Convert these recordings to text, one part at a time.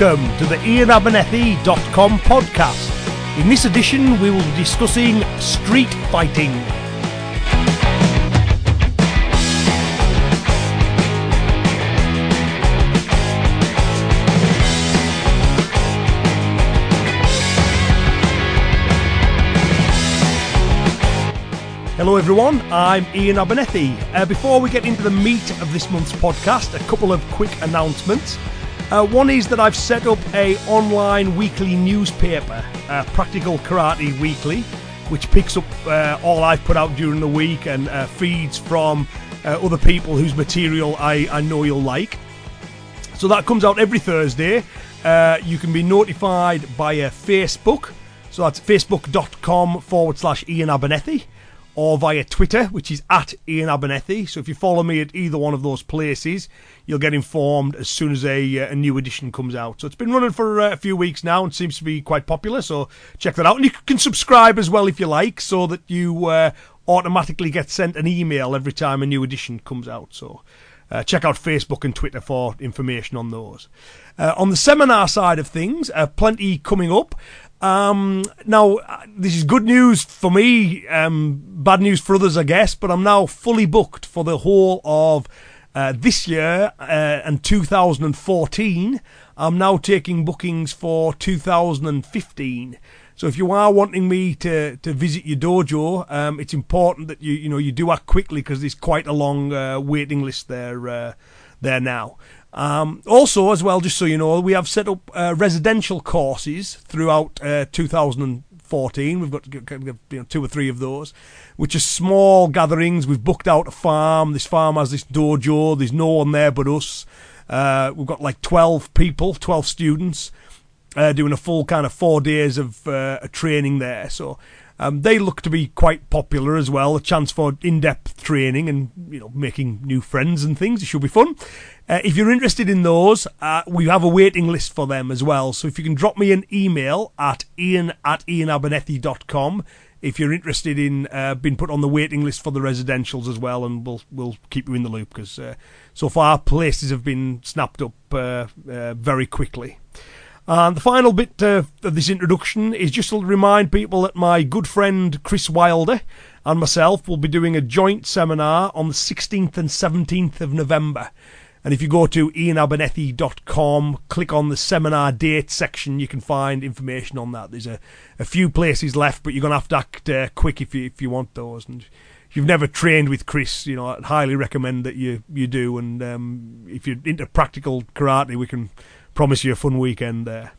Welcome to the IanAbernethy.com podcast. In this edition, we will be discussing street fighting. Hello everyone, I'm Ian Abernethy. Before we get into the meat of this month's podcast, a couple of quick announcements. One is that I've set up an online weekly newspaper, Practical Karate Weekly, which picks up all I've put out during the week and feeds from other people whose material I know you'll like. So that comes out every Thursday. You can be notified via Facebook, so that's facebook.com/Ian Abernethy. Or via Twitter, which is at Ian Abernethy. So if you follow me at either one of those places, you'll get informed as soon as a new edition comes out. So it's been running for a few weeks now and seems to be quite popular. So check that out. And you can subscribe as well if you like, so that you automatically get sent an email every time a new edition comes out. So check out Facebook and Twitter for information on those. On the seminar side of things, plenty coming up. Now, this is good news for me, bad news for others, I guess, but I'm now fully booked for the whole of this year and 2014. I'm now taking bookings for 2015. So if you are wanting me to visit your dojo, it's important that you do act quickly, because there's quite a long waiting list there now. Also, as well, just so you know, we have set up residential courses throughout 2014. We've got 2 or 3 of those, which are small gatherings. We've booked out a farm. This farm has this dojo. There's no one there but us. We've got like 12 people, 12 students, doing a full kind of 4 days of training there. So they look to be quite popular as well. A chance for in-depth training and, making new friends and things. It should be fun. If you're interested in those, we have a waiting list for them as well. So if you can drop me an email at ian@ianabernethy.com if you're interested in being put on the waiting list for the residentials as well, and we'll keep you in the loop, because so far places have been snapped up very quickly. And the final bit of this introduction is just to remind people that my good friend Chris Wilder and myself will be doing a joint seminar on the 16th and 17th of November. And if you go to ianabernethy.com, click on the seminar date section, you can find information on that. There's a few places left, but you're going to have to act quick if you want those. And if you've never trained with Chris, I'd highly recommend that you do. And if you're into practical karate, we can promise you a fun weekend there.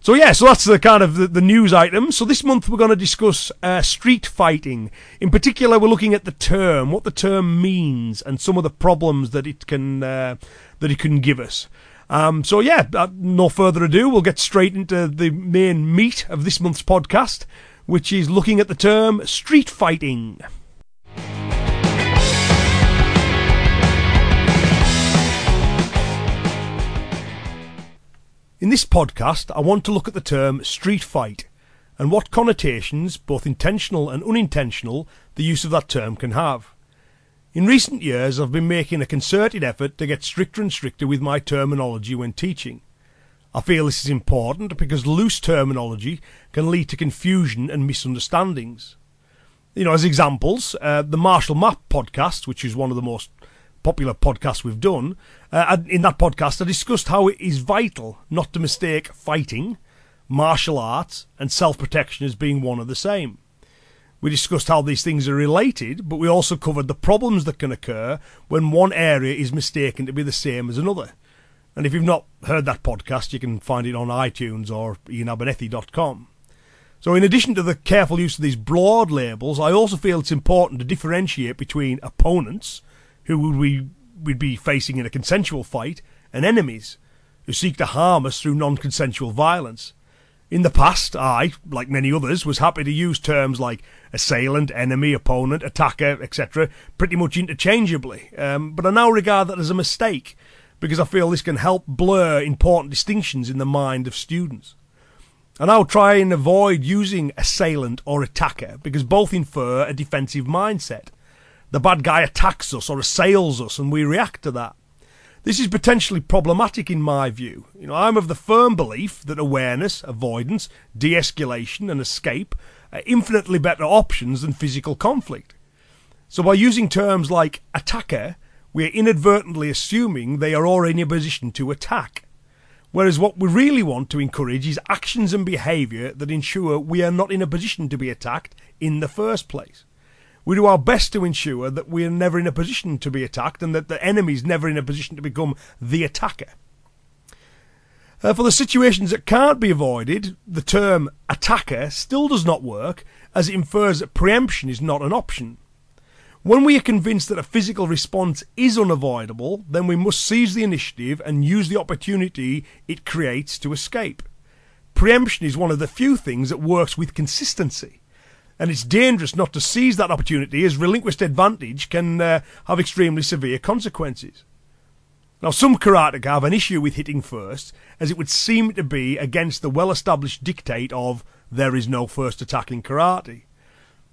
So that's the kind of the news item. So this month we're going to discuss street fighting. In particular, we're looking at the term, what the term means, and some of the problems that it can give us. No further ado, we'll get straight into the main meat of this month's podcast, which is looking at the term street fighting. In this podcast, I want to look at the term street fight and what connotations, both intentional and unintentional, the use of that term can have. In recent years, I've been making a concerted effort to get stricter and stricter with my terminology when teaching. I feel this is important because loose terminology can lead to confusion and misunderstandings. As examples, the Martial Map podcast, which is one of the most popular podcast we've done, in that podcast I discussed how it is vital not to mistake fighting, martial arts and self-protection as being one of the same. We discussed how these things are related, but we also covered the problems that can occur when one area is mistaken to be the same as another. And if you've not heard that podcast, you can find it on iTunes or ianabernethy.com. So in addition to the careful use of these broad labels, I also feel it's important to differentiate between opponents, who we'd be facing in a consensual fight, and enemies, who seek to harm us through non-consensual violence. In the past, I, like many others, was happy to use terms like assailant, enemy, opponent, attacker, etc., pretty much interchangeably, but I now regard that as a mistake, because I feel this can help blur important distinctions in the mind of students. I now try and avoid using assailant or attacker, because both infer a defensive mindset. The bad guy attacks us or assails us, and we react to that. This is potentially problematic in my view. You know, I'm of the firm belief that awareness, avoidance, de-escalation and escape are infinitely better options than physical conflict. So by using terms like attacker, we are inadvertently assuming they are already in a position to attack. Whereas what we really want to encourage is actions and behaviour that ensure we are not in a position to be attacked in the first place. We do our best to ensure that we are never in a position to be attacked and that the enemy is never in a position to become the attacker. For the situations that can't be avoided, the term attacker still does not work, as it infers that preemption is not an option. When we are convinced that a physical response is unavoidable, then we must seize the initiative and use the opportunity it creates to escape. Preemption is one of the few things that works with consistency, and it's dangerous not to seize that opportunity, as relinquished advantage can have extremely severe consequences. Now, some karateka have an issue with hitting first, as it would seem to be against the well-established dictate of there is no first attack in karate.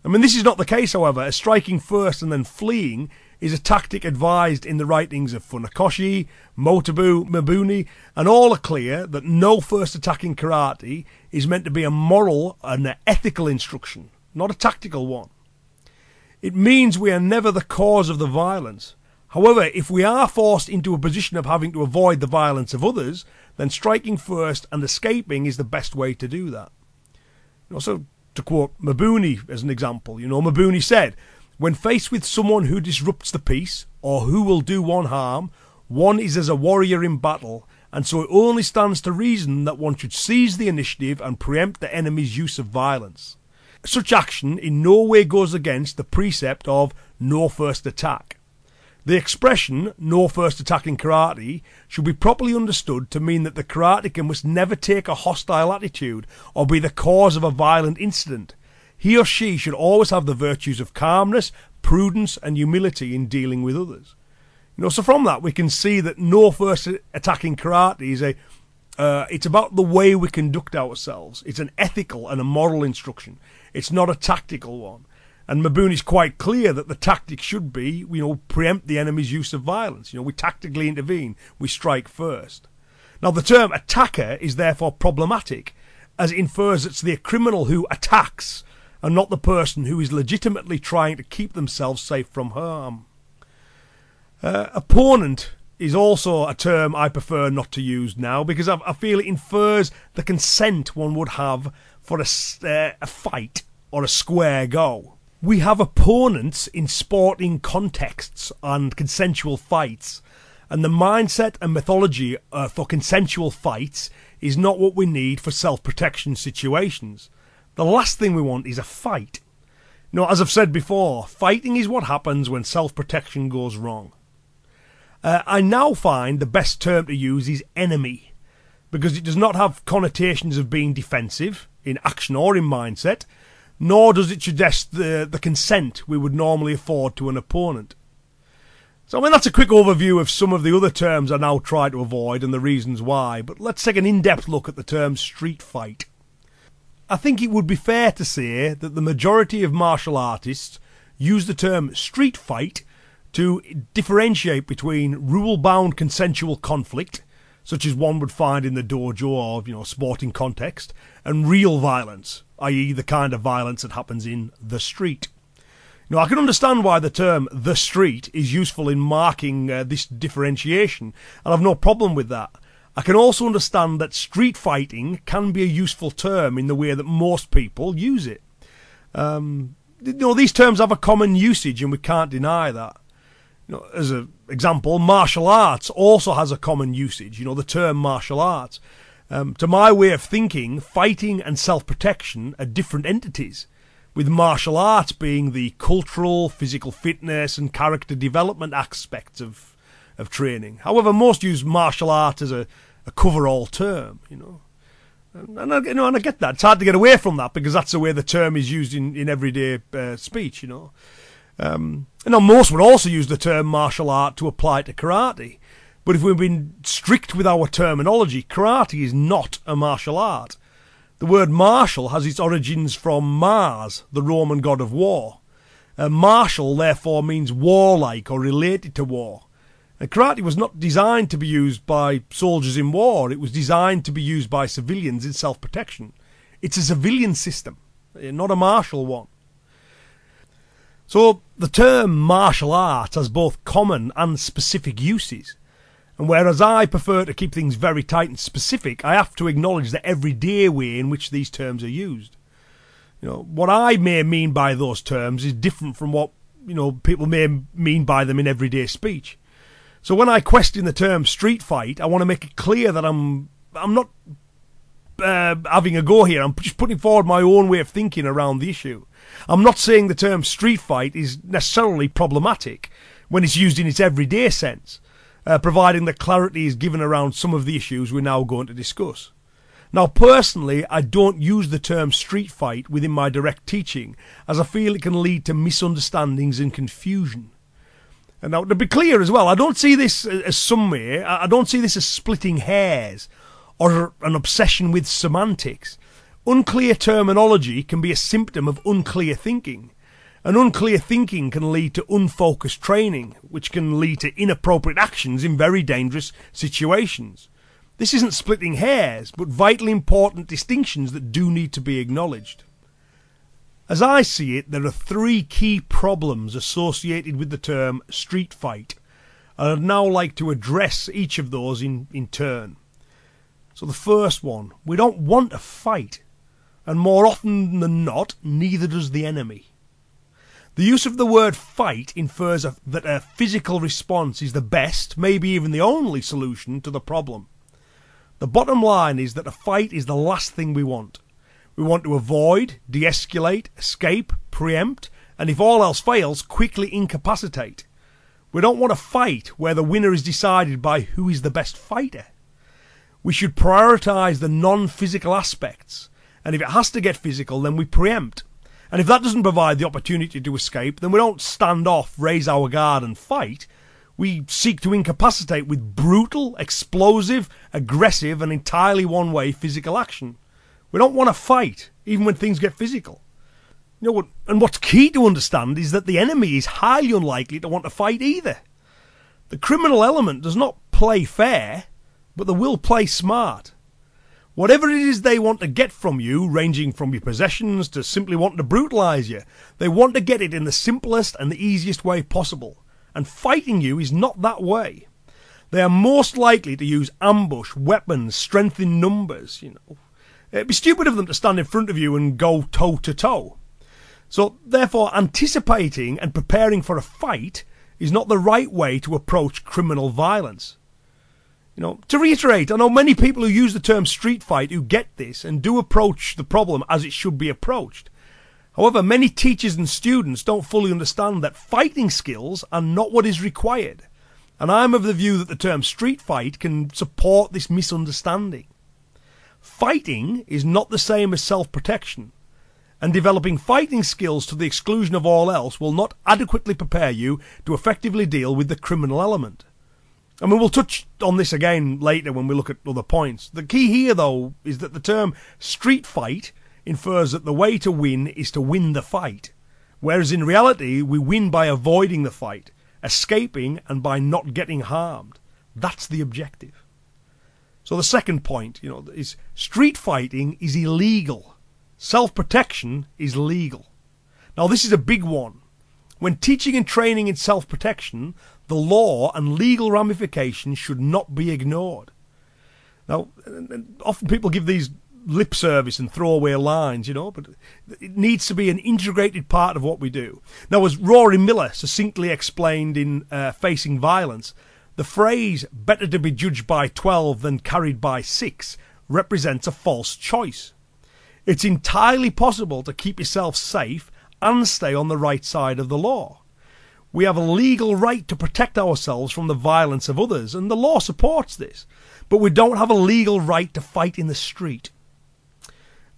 I mean, this is not the case, however, as striking first and then fleeing is a tactic advised in the writings of Funakoshi, Motobu, Mabuni, and all are clear that no first attack in karate is meant to be a moral and an ethical instruction, not a tactical one. It means we are never the cause of the violence. However, if we are forced into a position of having to avoid the violence of others, then striking first and escaping is the best way to do that. You know, so to quote Mabuni as an example, you know, Mabuni said, "When faced with someone who disrupts the peace, or who will do one harm, one is as a warrior in battle, and so it only stands to reason that one should seize the initiative and preempt the enemy's use of violence. Such action in no way goes against the precept of no first attack." The expression, no first attack in karate, should be properly understood to mean that the karateka must never take a hostile attitude or be the cause of a violent incident. He or she should always have the virtues of calmness, prudence and humility in dealing with others. You know, so from that we can see that no first attack in karate is it's about the way we conduct ourselves. It's an ethical and a moral instruction. It's not a tactical one. And Mabuni is quite clear that the tactic should be, you know, preempt the enemy's use of violence. You know, we tactically intervene, we strike first. Now, the term attacker is therefore problematic, as it infers it's the criminal who attacks and not the person who is legitimately trying to keep themselves safe from harm. Opponent is also a term I prefer not to use now, because I feel it infers the consent one would have for a fight or a square go. We have opponents in sporting contexts and consensual fights, and the mindset and mythology for consensual fights is not what we need for self-protection situations. The last thing we want is a fight. Now, as I've said before, fighting is what happens when self-protection goes wrong. I now find the best term to use is enemy, because it does not have connotations of being defensive in action or in mindset, nor does it suggest the consent we would normally afford to an opponent. So I mean, that's a quick overview of some of the other terms I now try to avoid and the reasons why, but let's take an in-depth look at the term street fight. I think it would be fair to say that the majority of martial artists use the term street fight to differentiate between rule-bound consensual conflict, such as one would find in the dojo or, you know, sporting context, and real violence, i.e. the kind of violence that happens in the street. Now, I can understand why the term the street is useful in marking this differentiation, and I've no problem with that. I can also understand that street fighting can be a useful term in the way that most people use it. You know, these terms have a common usage and we can't deny that. You know, as an example, martial arts also has a common usage, you know, the term martial arts. To my way of thinking, fighting and self-protection are different entities, with martial arts being the cultural, physical fitness and character development aspects of training. However, most use martial art as a cover-all term, you know. And I get that. It's hard to get away from that because that's the way the term is used in everyday speech, you know. And now most would also use the term martial art to apply to karate. But if we've been strict with our terminology, karate is not a martial art. The word martial has its origins from Mars, the Roman god of war. Martial, therefore, means warlike or related to war. And karate was not designed to be used by soldiers in war. It was designed to be used by civilians in self-protection. It's a civilian system, not a martial one. So the term martial art has both common and specific uses. And whereas I prefer to keep things very tight and specific, I have to acknowledge the everyday way in which these terms are used. You know, what I may mean by those terms is different from what, you know, people may mean by them in everyday speech. So when I question the term street fight, I want to make it clear that I'm not having a go here. I'm just putting forward my own way of thinking around the issue. I'm not saying the term street fight is necessarily problematic when it's used in its everyday sense, providing that clarity is given around some of the issues we're now going to discuss. Now, personally, I don't use the term street fight within my direct teaching, as I feel it can lead to misunderstandings and confusion. And now, to be clear as well, I don't see this as somewhere, I don't see this as splitting hairs or an obsession with semantics. Unclear terminology can be a symptom of unclear thinking. And unclear thinking can lead to unfocused training, which can lead to inappropriate actions in very dangerous situations. This isn't splitting hairs, but vitally important distinctions that do need to be acknowledged. As I see it, there are three key problems associated with the term street fight, and I'd now like to address each of those in turn. So the first one, we don't want a fight, and more often than not, neither does the enemy. The use of the word fight infers that a physical response is the best, maybe even the only solution to the problem. The bottom line is that a fight is the last thing we want. We want to avoid, de-escalate, escape, preempt, and if all else fails, quickly incapacitate. We don't want a fight where the winner is decided by who is the best fighter. We should prioritise the non-physical aspects, and if it has to get physical, then we preempt. And if that doesn't provide the opportunity to escape, then we don't stand off, raise our guard and fight. We seek to incapacitate with brutal, explosive, aggressive and entirely one-way physical action. We don't want to fight, even when things get physical. You know, and what's key to understand is that the enemy is highly unlikely to want to fight either. The criminal element does not play fair, but they will play smart. Whatever it is they want to get from you, ranging from your possessions to simply wanting to brutalise you, they want to get it in the simplest and the easiest way possible. And fighting you is not that way. They are most likely to use ambush, weapons, strength in numbers, you know. It'd be stupid of them to stand in front of you and go toe-to-toe. So, therefore, anticipating and preparing for a fight is not the right way to approach criminal violence. You know, to reiterate, I know many people who use the term street fight who get this and do approach the problem as it should be approached. However, many teachers and students don't fully understand that fighting skills are not what is required. And I'm of the view that the term street fight can support this misunderstanding. Fighting is not the same as self-protection. And developing fighting skills to the exclusion of all else will not adequately prepare you to effectively deal with the criminal element. I mean, we'll touch on this again later when we look at other points. The key here, though, is that the term street fight infers that the way to win is to win the fight, whereas in reality we win by avoiding the fight, escaping and by not getting harmed. That's the objective. So the second point, you know, is street fighting is illegal. Self-protection is legal. Now this is a big one. When teaching and training in self-protection, the law and legal ramifications should not be ignored. Now, often people give these lip service and throwaway lines, you know, but it needs to be an integrated part of what we do. Now, as Rory Miller succinctly explained in Facing Violence, the phrase, better to be judged by 12 than carried by 6, represents a false choice. It's entirely possible to keep yourself safe and stay on the right side of the law. We have a legal right to protect ourselves from the violence of others, and the law supports this, but we don't have a legal right to fight in the street.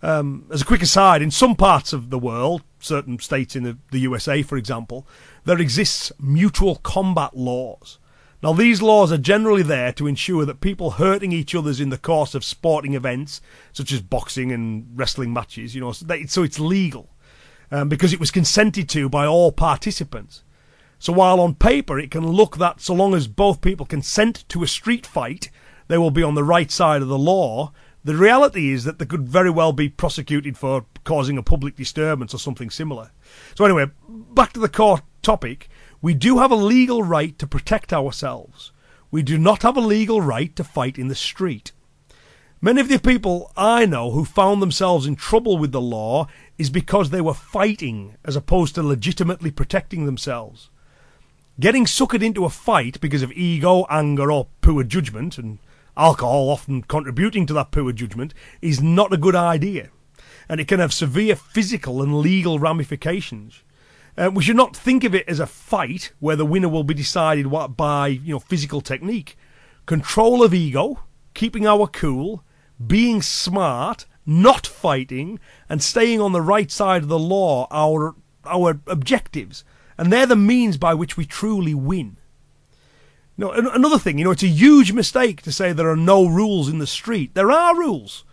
As a quick aside, in some parts of the world, certain states in the USA, for example, there exists mutual combat laws. Now, these laws are generally there to ensure that people hurting each other in the course of sporting events, such as boxing and wrestling matches, you know, so it's legal. Because it was consented to by all participants. So while on paper it can look that so long as both people consent to a street fight, they will be on the right side of the law, the reality is that they could very well be prosecuted for causing a public disturbance or something similar. So anyway, back to the core topic. We do have a legal right to protect ourselves. We do not have a legal right to fight in the street. Many of the people I know who found themselves in trouble with the law is because they were fighting as opposed to legitimately protecting themselves. Getting suckered into a fight because of ego, anger, or poor judgment, and alcohol often contributing to that poor judgment, is not a good idea, and it can have severe physical and legal ramifications. We should not think of it as a fight where the winner will be decided by physical technique. Control of ego, keeping our cool, being smart, not fighting, and staying on the right side of the law are our objectives. And they're the means by which we truly win. Another thing, it's a huge mistake to say there are no rules in the street. There are rules.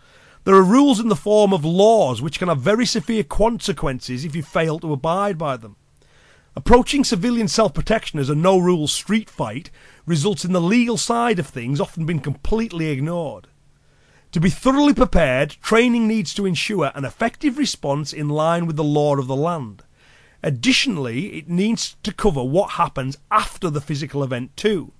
There are rules in the form of laws which can have very severe consequences if you fail to abide by them. Approaching civilian self-protection as a no-rules street fight results in the legal side of things often being completely ignored. To be thoroughly prepared, training needs to ensure an effective response in line with the law of the land. Additionally, it needs to cover what happens after the physical event too.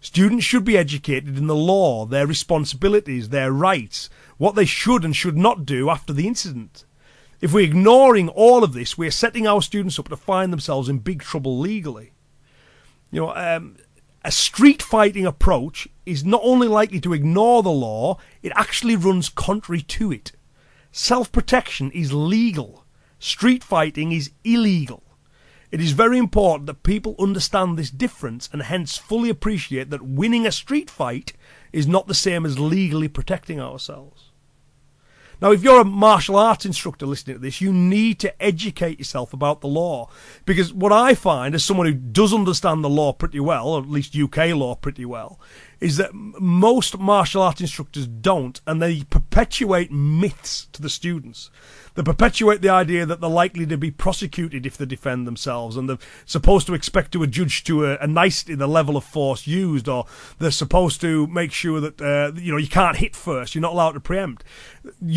Students should be educated in the law, their responsibilities, their rights, what they should and should not do after the incident. If we're ignoring all of this, we're setting our students up to find themselves in big trouble legally. A street fighting approach is not only likely to ignore the law, it actually runs contrary to it. Self-protection is legal. Street fighting is illegal. It is very important that people understand this difference and hence fully appreciate that winning a street fight is not the same as legally protecting ourselves. Now, if you're a martial arts instructor listening to this, you need to educate yourself about the law, because what I find, as someone who does understand the law pretty well, or at least UK law pretty well, is that most martial arts instructors don't, and they perpetuate myths to the students. They perpetuate the idea that they're likely to be prosecuted if they defend themselves, and they're supposed to expect to adjudge to a nicety the level of force used, or they're supposed to make sure that you can't hit first, you're not allowed to preempt.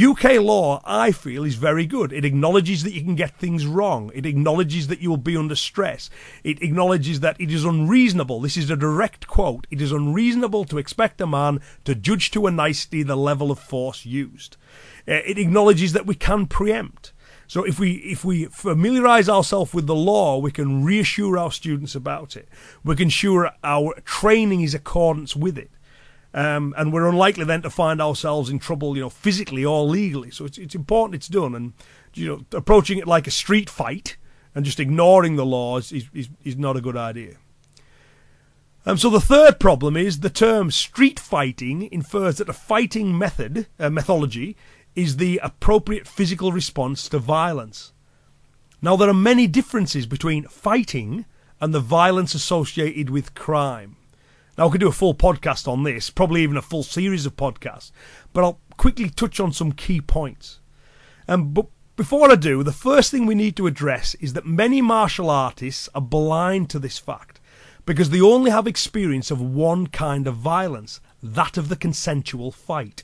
UK law, I feel, is very good. It acknowledges that you can get things wrong. It acknowledges that you will be under stress. It acknowledges that it is unreasonable. This is a direct quote. It is unreasonable to expect a man to judge to a nicety the level of force used. It acknowledges that we can preempt. So if we familiarise ourselves with the law, we can reassure our students about it. We can ensure our training is in accordance with it. And we're unlikely then to find ourselves in trouble, physically or legally. So it's important it's done. And, approaching it like a street fight and just ignoring the law is not a good idea. So the third problem is the term street fighting infers that a fighting methodology is the appropriate physical response to violence. Now, there are many differences between fighting and the violence associated with crime. Now, I could do a full podcast on this, probably even a full series of podcasts, but I'll quickly touch on some key points. But before I do, the first thing we need to address is that many martial artists are blind to this fact because they only have experience of one kind of violence, that of the consensual fight.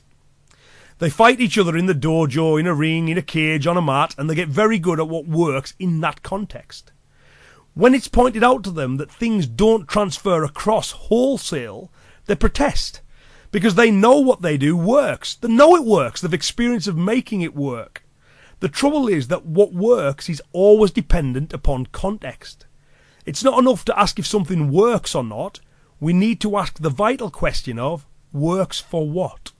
They fight each other in the dojo, in a ring, in a cage, on a mat, and they get very good at what works in that context. When it's pointed out to them that things don't transfer across wholesale, they protest, because they know what they do works. They know it works. They've experience of making it work. The trouble is that what works is always dependent upon context. It's not enough to ask if something works or not. We need to ask the vital question of, works for what?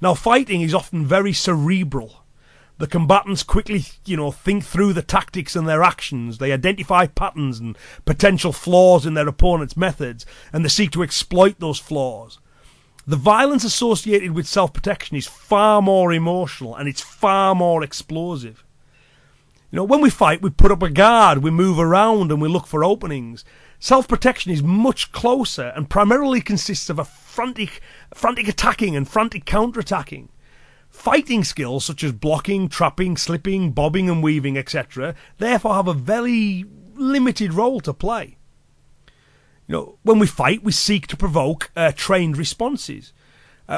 Now, fighting is often very cerebral. The combatants quickly, think through the tactics and their actions. They identify patterns and potential flaws in their opponent's methods, and they seek to exploit those flaws. The violence associated with self-protection is far more emotional, and it's far more explosive. When we fight, we put up a guard, we move around, and we look for openings. Self-protection is much closer and primarily consists of a frantic attacking and frantic counter-attacking. Fighting skills such as blocking, trapping, slipping, bobbing and weaving, etc. therefore have a very limited role to play. You know, when we fight, we seek to provoke trained responses.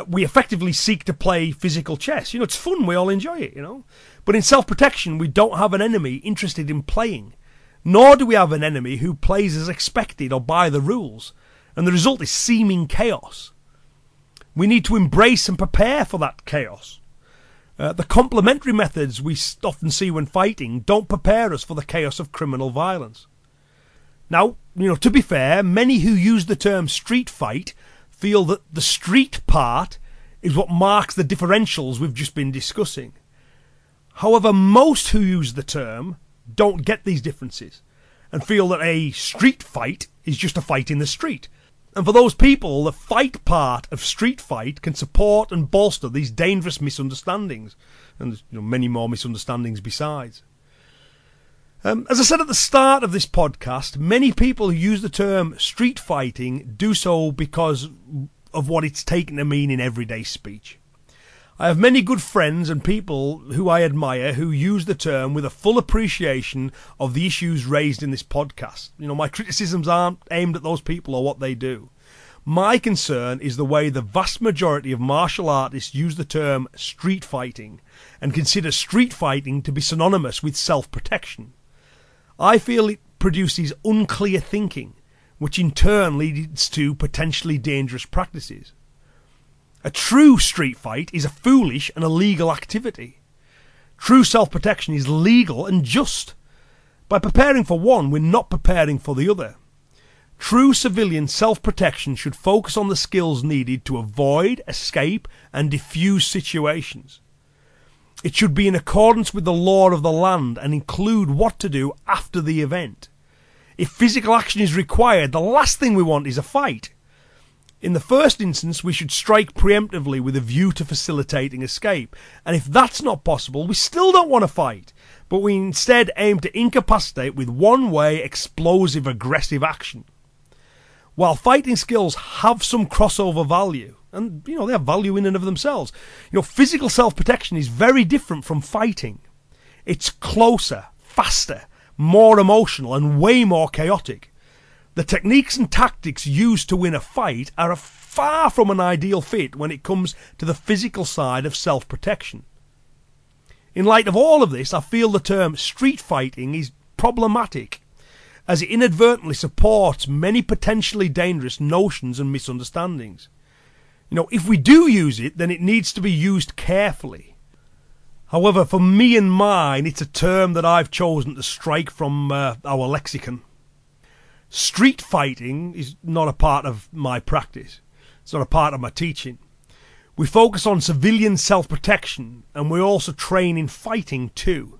We effectively seek to play physical chess. You know, it's fun. We all enjoy it, you know. But in self-protection, we don't have an enemy interested in playing. Nor do we have an enemy who plays as expected or by the rules. And the result is seeming chaos. We need to embrace and prepare for that chaos. The complementary methods we often see when fighting don't prepare us for the chaos of criminal violence. Now, you know, to be fair, many who use the term street fight feel that the street part is what marks the differentials we've just been discussing. However, most who use the term don't get these differences and feel that a street fight is just a fight in the street. And for those people, the fight part of street fight can support and bolster these dangerous misunderstandings, and you know, many more misunderstandings besides. As I said at the start of this podcast, many people who use the term street fighting do so because of what it's taken to mean in everyday speech. I have many good friends and people who I admire who use the term with a full appreciation of the issues raised in this podcast. You know, my criticisms aren't aimed at those people or what they do. My concern is the way the vast majority of martial artists use the term street fighting and consider street fighting to be synonymous with self-protection. I feel it produces unclear thinking, which in turn leads to potentially dangerous practices. A true street fight is a foolish and illegal activity. True self-protection is legal and just. By preparing for one, we're not preparing for the other. True civilian self-protection should focus on the skills needed to avoid, escape, and defuse situations. It should be in accordance with the law of the land and include what to do after the event. If physical action is required, the last thing we want is a fight. In the first instance, we should strike preemptively with a view to facilitating escape. And if that's not possible, we still don't want to fight, but we instead aim to incapacitate with one-way, explosive, aggressive action. While fighting skills have some crossover value, and, you know, they have value in and of themselves. You know, physical self-protection is very different from fighting. It's closer, faster, more emotional, and way more chaotic. The techniques and tactics used to win a fight are far from an ideal fit when it comes to the physical side of self-protection. In light of all of this, I feel the term street fighting is problematic, as it inadvertently supports many potentially dangerous notions and misunderstandings. You know, if we do use it, then it needs to be used carefully. However, for me and mine, it's a term that I've chosen to strike from our lexicon. Street fighting is not a part of my practice. It's not a part of my teaching. We focus on civilian self-protection, and we also train in fighting too.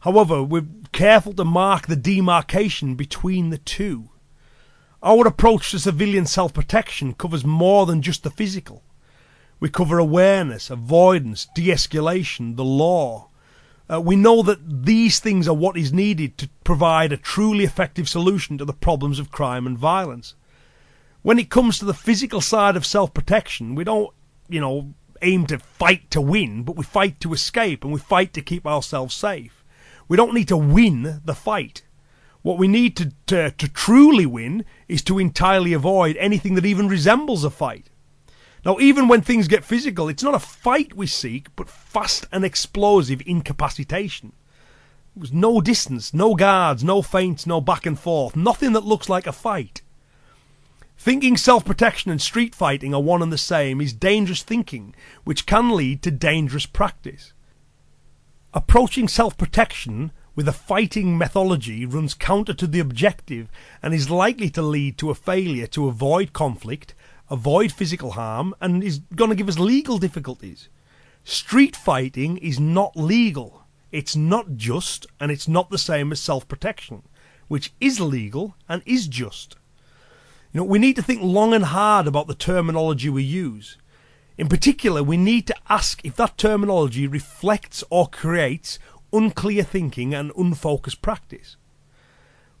However, we're careful to mark the demarcation between the two. Our approach to civilian self-protection covers more than just the physical. We cover awareness, avoidance, de-escalation, the law. We know that these things are what is needed to provide a truly effective solution to the problems of crime and violence. When it comes to the physical side of self-protection, we don't, you know, aim to fight to win, but we fight to escape and we fight to keep ourselves safe. We don't need to win the fight. What we need to truly win is to entirely avoid anything that even resembles a fight. Now, even when things get physical, it's not a fight we seek, but fast and explosive incapacitation. There was no distance, no guards, no feints, no back and forth, nothing that looks like a fight. Thinking self-protection and street fighting are one and the same is dangerous thinking, which can lead to dangerous practice. Approaching self-protection with a fighting methodology runs counter to the objective and is likely to lead to a failure to avoid conflict, avoid physical harm, and is going to give us legal difficulties. Street fighting is not legal. It's not just, and it's not the same as self-protection, which is legal and is just. You know, we need to think long and hard about the terminology we use. In particular, we need to ask if that terminology reflects or creates unclear thinking and unfocused practice.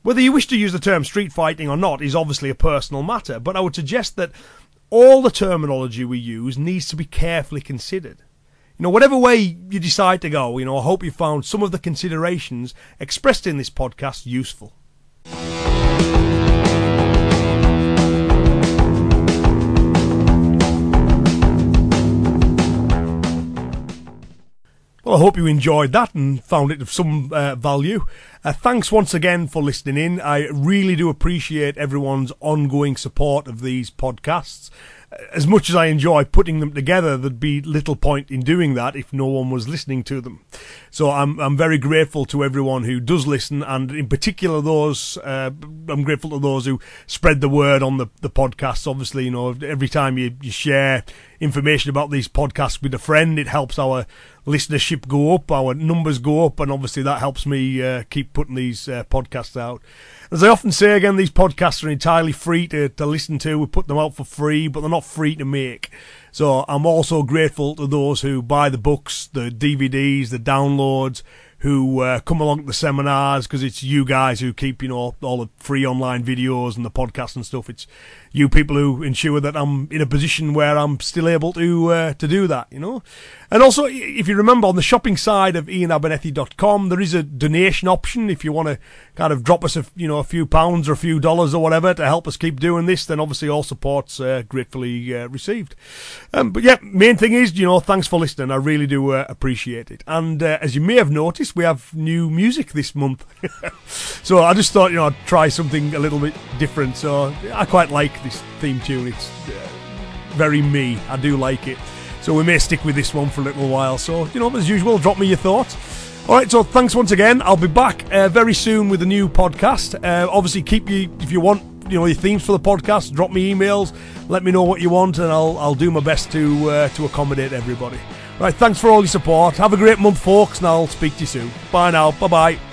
Whether you wish to use the term street fighting or not is obviously a personal matter, but I would suggest that all the terminology we use needs to be carefully considered. You know, whatever way you decide to go, you know, I hope you found some of the considerations expressed in this podcast useful. Well, I hope you enjoyed that and found it of some value. Thanks once again for listening in. I really do appreciate everyone's ongoing support of these podcasts. As much as I enjoy putting them together, there'd be little point in doing that if no one was listening to them. So I'm very grateful to everyone who does listen, and in particular those, I'm grateful to those who spread the word on the podcasts. Obviously, you know, every time you share information about these podcasts with a friend, it helps our listenership go up, our numbers go up, and obviously that helps me keep putting these podcasts out. As I often say again, these podcasts are entirely free to listen to. We put them out for free, but they're not free to make. So I'm also grateful to those who buy the books, the DVDs, the downloads, who come along to the seminars, because it's you guys who keep, you know, all the free online videos and the podcasts and stuff. It's you people who ensure that I'm in a position where I'm still able to do that, you know. And also, if you remember, on the shopping side of ianabernethy.com, there is a donation option. If you want to kind of drop us a few pounds or a few dollars or whatever to help us keep doing this, then obviously all support's gratefully received. But yeah, main thing is, you know, thanks for listening. I really do appreciate it. And as you may have noticed, we have new music this month. So I just thought, you know, I'd try something a little bit different. So I quite like this theme tune. It's very me. I do like it. So we may stick with this one for a little while. So, you know, as usual, drop me your thoughts. All right, so thanks once again. I'll be back very soon with a new podcast. Obviously, if you want, you know, your themes for the podcast, drop me emails, let me know what you want, and I'll do my best to accommodate everybody. Right, thanks for all your support. Have a great month, folks, and I'll speak to you soon. Bye now. Bye-bye.